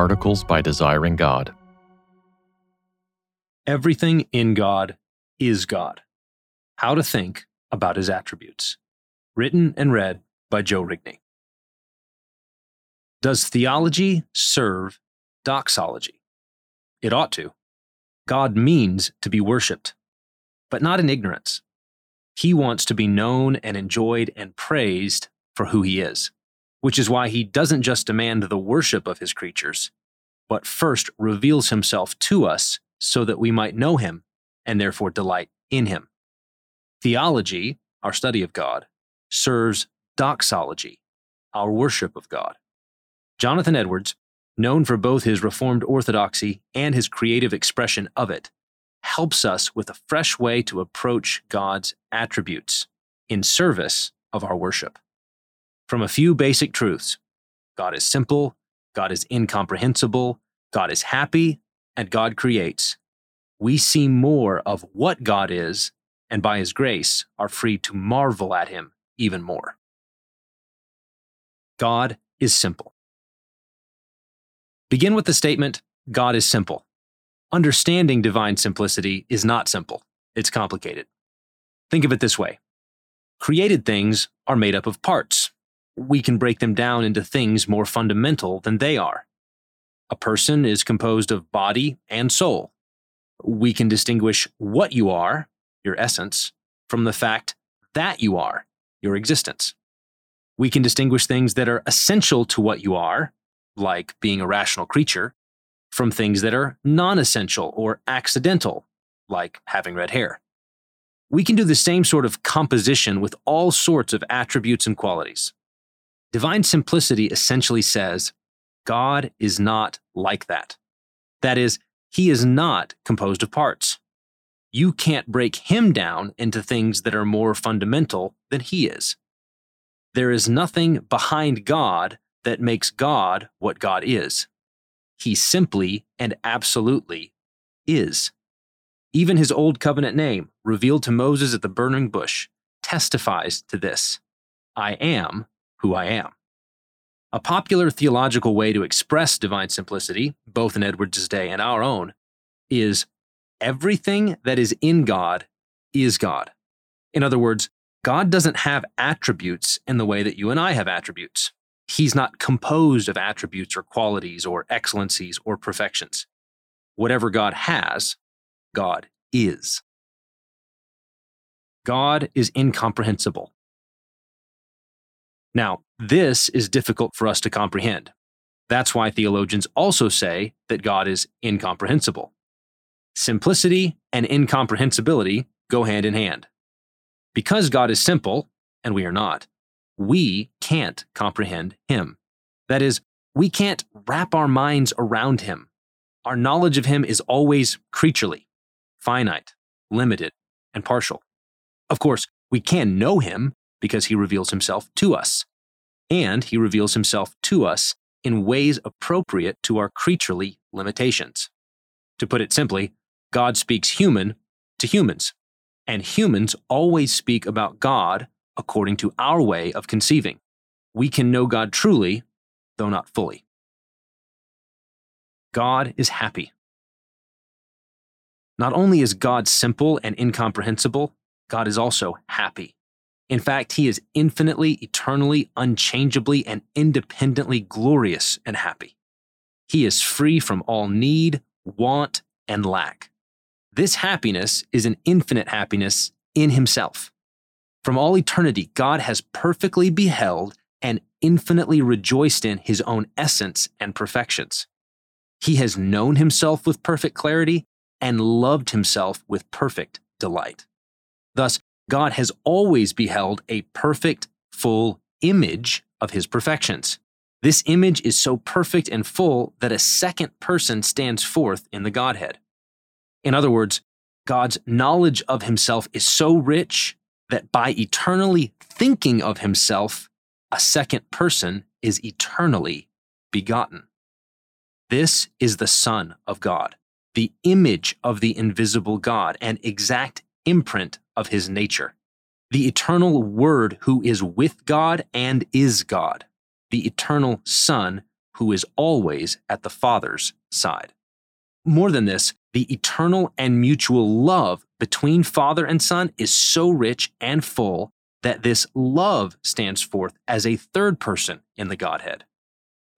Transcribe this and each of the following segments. articles by Desiring God. Everything in God is God. How to Think About His Attributes. Written and read by Joe Rigney. Does theology serve doxology? It ought to. God means to be worshipped, but not in ignorance. He wants to be known and enjoyed and praised for who He is, which is why He doesn't just demand the worship of His creatures, but first reveals Himself to us so that we might know Him and therefore delight in Him. Theology, our study of God, serves doxology, our worship of God. Jonathan Edwards, known for both his Reformed orthodoxy and his creative expression of it, helps us with a fresh way to approach God's attributes in service of our worship. From a few basic truths: God is simple, God is incomprehensible, God is happy, and God creates, we see more of what God is, and by His grace are free to marvel at Him even more. God is simple. Begin with the statement, God is simple. Understanding divine simplicity is not simple. It's complicated. Think of it this way. Created things are made up of parts. We can break them down into things more fundamental than they are. A person is composed of body and soul. We can distinguish what you are, your essence, from the fact that you are, your existence. We can distinguish things that are essential to what you are, like being a rational creature, from things that are non-essential or accidental, like having red hair. We can do the same sort of composition with all sorts of attributes and qualities. Divine simplicity essentially says, God is not like that. That is, He is not composed of parts. You can't break Him down into things that are more fundamental than He is. There is nothing behind God that makes God what God is. He simply and absolutely is. Even His old covenant name, revealed to Moses at the burning bush, testifies to this: I am who I am. A popular theological way to express divine simplicity, both in Edwards' day and our own, is everything that is in God is God. In other words, God doesn't have attributes in the way that you and I have attributes. He's not composed of attributes or qualities or excellencies or perfections. Whatever God has, God is. God is incomprehensible. Now, this is difficult for us to comprehend. That's why theologians also say that God is incomprehensible. Simplicity and incomprehensibility go hand in hand. Because God is simple, and we are not, we can't comprehend Him. That is, we can't wrap our minds around Him. Our knowledge of Him is always creaturely, finite, limited, and partial. Of course, we can know Him because He reveals Himself to us. And He reveals Himself to us in ways appropriate to our creaturely limitations. To put it simply, God speaks human to humans, and humans always speak about God according to our way of conceiving. We can know God truly, though not fully. God is happy. Not only is God simple and incomprehensible, God is also happy. In fact, He is infinitely, eternally, unchangeably, and independently glorious and happy. He is free from all need, want, and lack. This happiness is an infinite happiness in Himself. From all eternity, God has perfectly beheld and infinitely rejoiced in His own essence and perfections. He has known Himself with perfect clarity and loved Himself with perfect delight. Thus, God has always beheld a perfect, full image of His perfections. This image is so perfect and full that a second person stands forth in the Godhead. In other words, God's knowledge of Himself is so rich that by eternally thinking of Himself, a second person is eternally begotten. This is the Son of God, the image of the invisible God, an exact imprint of His nature, the eternal Word who is with God and is God, the eternal Son who is always at the Father's side. More than this, the eternal and mutual love between Father and Son is so rich and full that this love stands forth as a third person in the Godhead.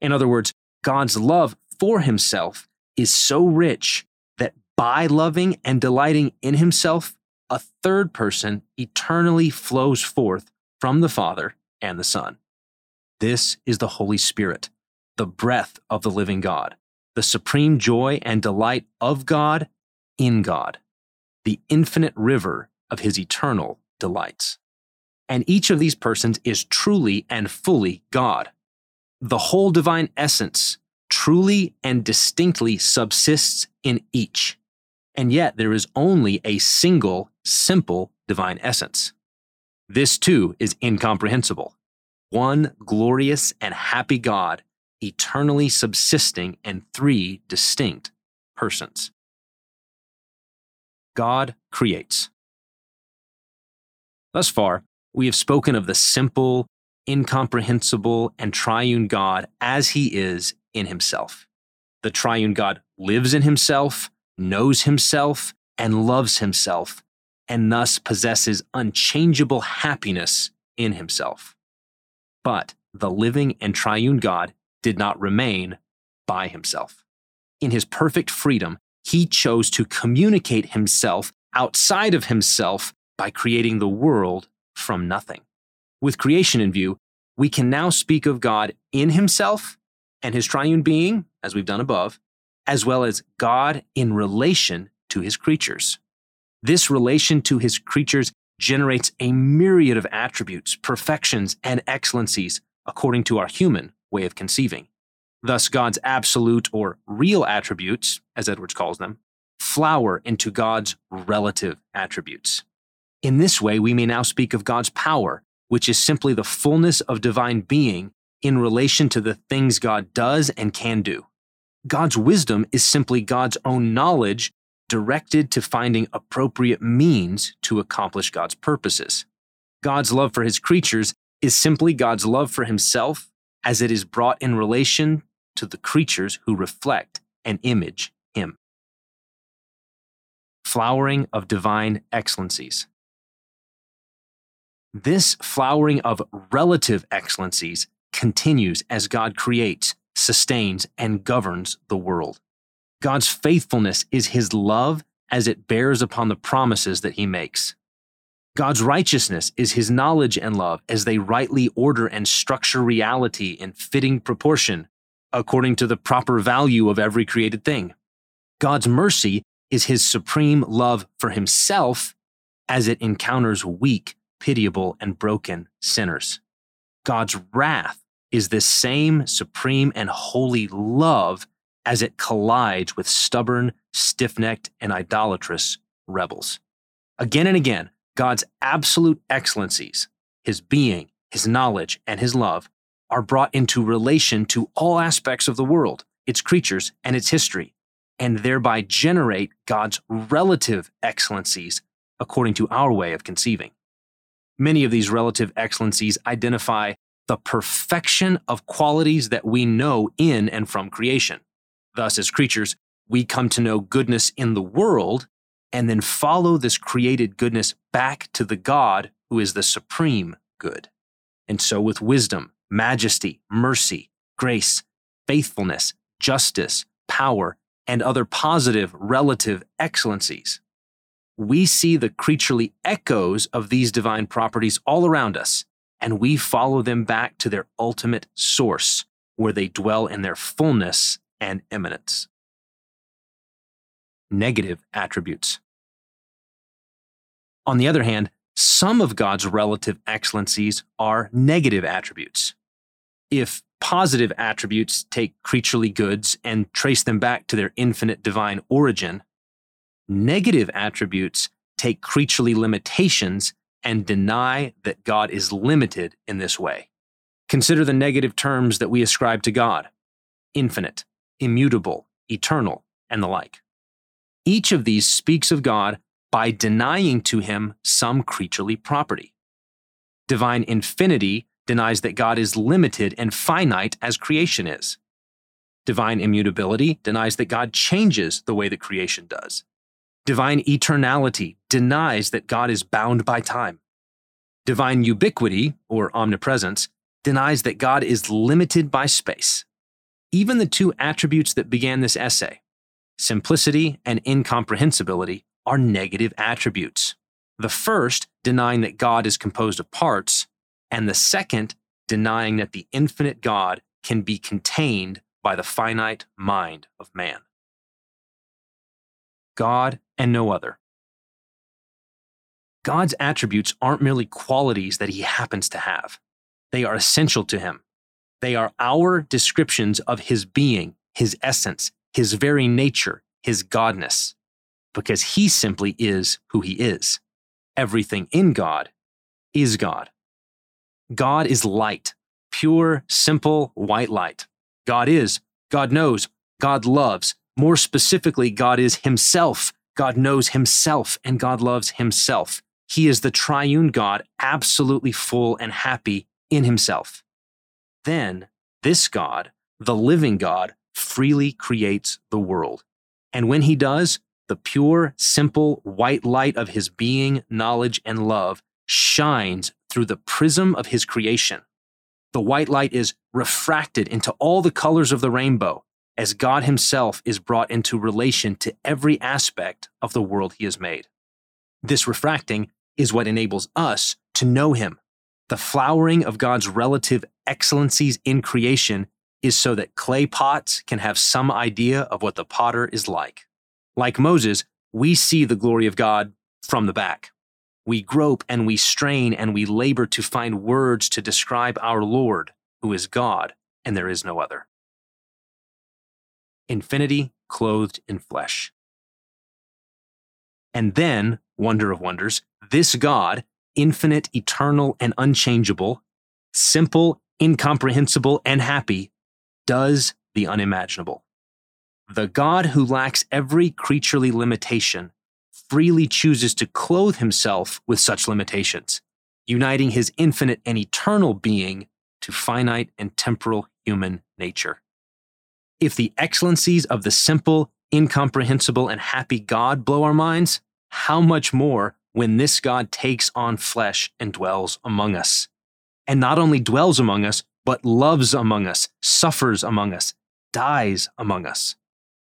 In other words, God's love for himself is so rich that by loving and delighting in himself, a third person eternally flows forth from the Father and the Son. This is the Holy Spirit, the breath of the living God, the supreme joy and delight of God in God, the infinite river of his eternal delights. And each of these persons is truly and fully God. The whole divine essence truly and distinctly subsists in each, and yet there is only a single, simple divine essence. This too is incomprehensible. One glorious and happy God, eternally subsisting in three distinct persons. God creates. Thus far, we have spoken of the simple, incomprehensible, and triune God as he is in himself. The triune God lives in himself, knows himself, and loves himself, and thus possesses unchangeable happiness in himself. But the living and triune God did not remain by himself. In his perfect freedom, he chose to communicate himself outside of himself by creating the world from nothing. With creation in view, we can now speak of God in himself and his triune being, as we've done above, as well as God in relation to his creatures. This relation to his creatures generates a myriad of attributes, perfections, and excellencies according to our human way of conceiving. Thus, God's absolute or real attributes, as Edwards calls them, flower into God's relative attributes. In this way, we may now speak of God's power, which is simply the fullness of divine being in relation to the things God does and can do. God's wisdom is simply God's own knowledge directed to finding appropriate means to accomplish God's purposes. God's love for his creatures is simply God's love for himself as it is brought in relation to the creatures who reflect and image him. Flowering of divine excellencies. This flowering of relative excellencies continues as God creates, sustains, and governs the world. God's faithfulness is his love as it bears upon the promises that he makes. God's righteousness is his knowledge and love as they rightly order and structure reality in fitting proportion according to the proper value of every created thing. God's mercy is his supreme love for himself as it encounters weak, pitiable, and broken sinners. God's wrath is this same supreme and holy love as it collides with stubborn, stiff-necked, and idolatrous rebels. Again and again, God's absolute excellencies, his being, his knowledge, and his love, are brought into relation to all aspects of the world, its creatures, and its history, and thereby generate God's relative excellencies according to our way of conceiving. Many of these relative excellencies identify the perfection of qualities that we know in and from creation. Thus, as creatures, we come to know goodness in the world and then follow this created goodness back to the God who is the supreme good. And so with wisdom, majesty, mercy, grace, faithfulness, justice, power, and other positive relative excellencies, we see the creaturely echoes of these divine properties all around us, and we follow them back to their ultimate source, where they dwell in their fullness and eminence. Negative attributes. On the other hand, some of God's relative excellencies are negative attributes. If positive attributes take creaturely goods and trace them back to their infinite divine origin, negative attributes take creaturely limitations and deny that God is limited in this way. Consider the negative terms that we ascribe to God: infinite, immutable, eternal, and the like. Each of these speaks of God by denying to him some creaturely property. Divine infinity denies that God is limited and finite as creation is. Divine immutability denies that God changes the way that creation does. Divine eternality denies that God is bound by time. Divine ubiquity, or omnipresence, denies that God is limited by space. Even the two attributes that began this essay, simplicity and incomprehensibility, are negative attributes. The first denying that God is composed of parts, and the second denying that the infinite God can be contained by the finite mind of man. God and no other. God's attributes aren't merely qualities that he happens to have. They are essential to him. They are our descriptions of his being, his essence, his very nature, his godness, because he simply is who he is. Everything in God is God. God is light, pure, simple, white light. God is, God knows, God loves. More specifically, God is himself. God knows himself and God loves himself. He is the triune God, absolutely full and happy in himself. Then, this God, the living God, freely creates the world. And when he does, the pure, simple, white light of his being, knowledge, and love shines through the prism of his creation. The white light is refracted into all the colors of the rainbow as God himself is brought into relation to every aspect of the world he has made. This refracting is what enables us to know him. The flowering of God's relative excellencies in creation is so that clay pots can have some idea of what the potter is like. Like Moses, we see the glory of God from the back. We grope and we strain and we labor to find words to describe our Lord, who is God, and there is no other. Infinity clothed in flesh. And then, wonder of wonders, this God, infinite, eternal, and unchangeable, simple, incomprehensible, and happy, does the unimaginable. The God who lacks every creaturely limitation freely chooses to clothe himself with such limitations, uniting his infinite and eternal being to finite and temporal human nature. If the excellencies of the simple, incomprehensible, and happy God blow our minds, how much more when this God takes on flesh and dwells among us. And not only dwells among us, but loves among us, suffers among us, dies among us.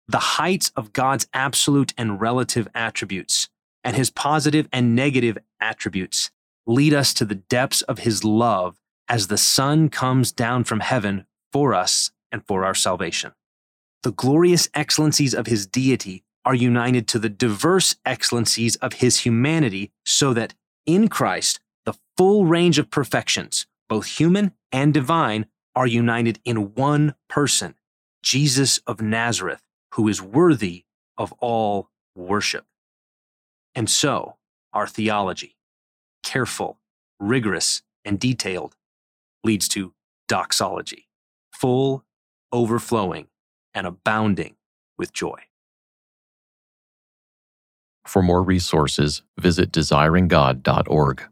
The heights of God's absolute and relative attributes and his positive and negative attributes lead us to the depths of his love as the sun comes down from heaven for us and for our salvation. The glorious excellencies of his deity are united to the diverse excellencies of his humanity so that in Christ, the full range of perfections, both human and divine, are united in one person, Jesus of Nazareth, who is worthy of all worship. And so, our theology, careful, rigorous, and detailed, leads to doxology, full, overflowing, and abounding with joy. For more resources, visit desiringgod.org.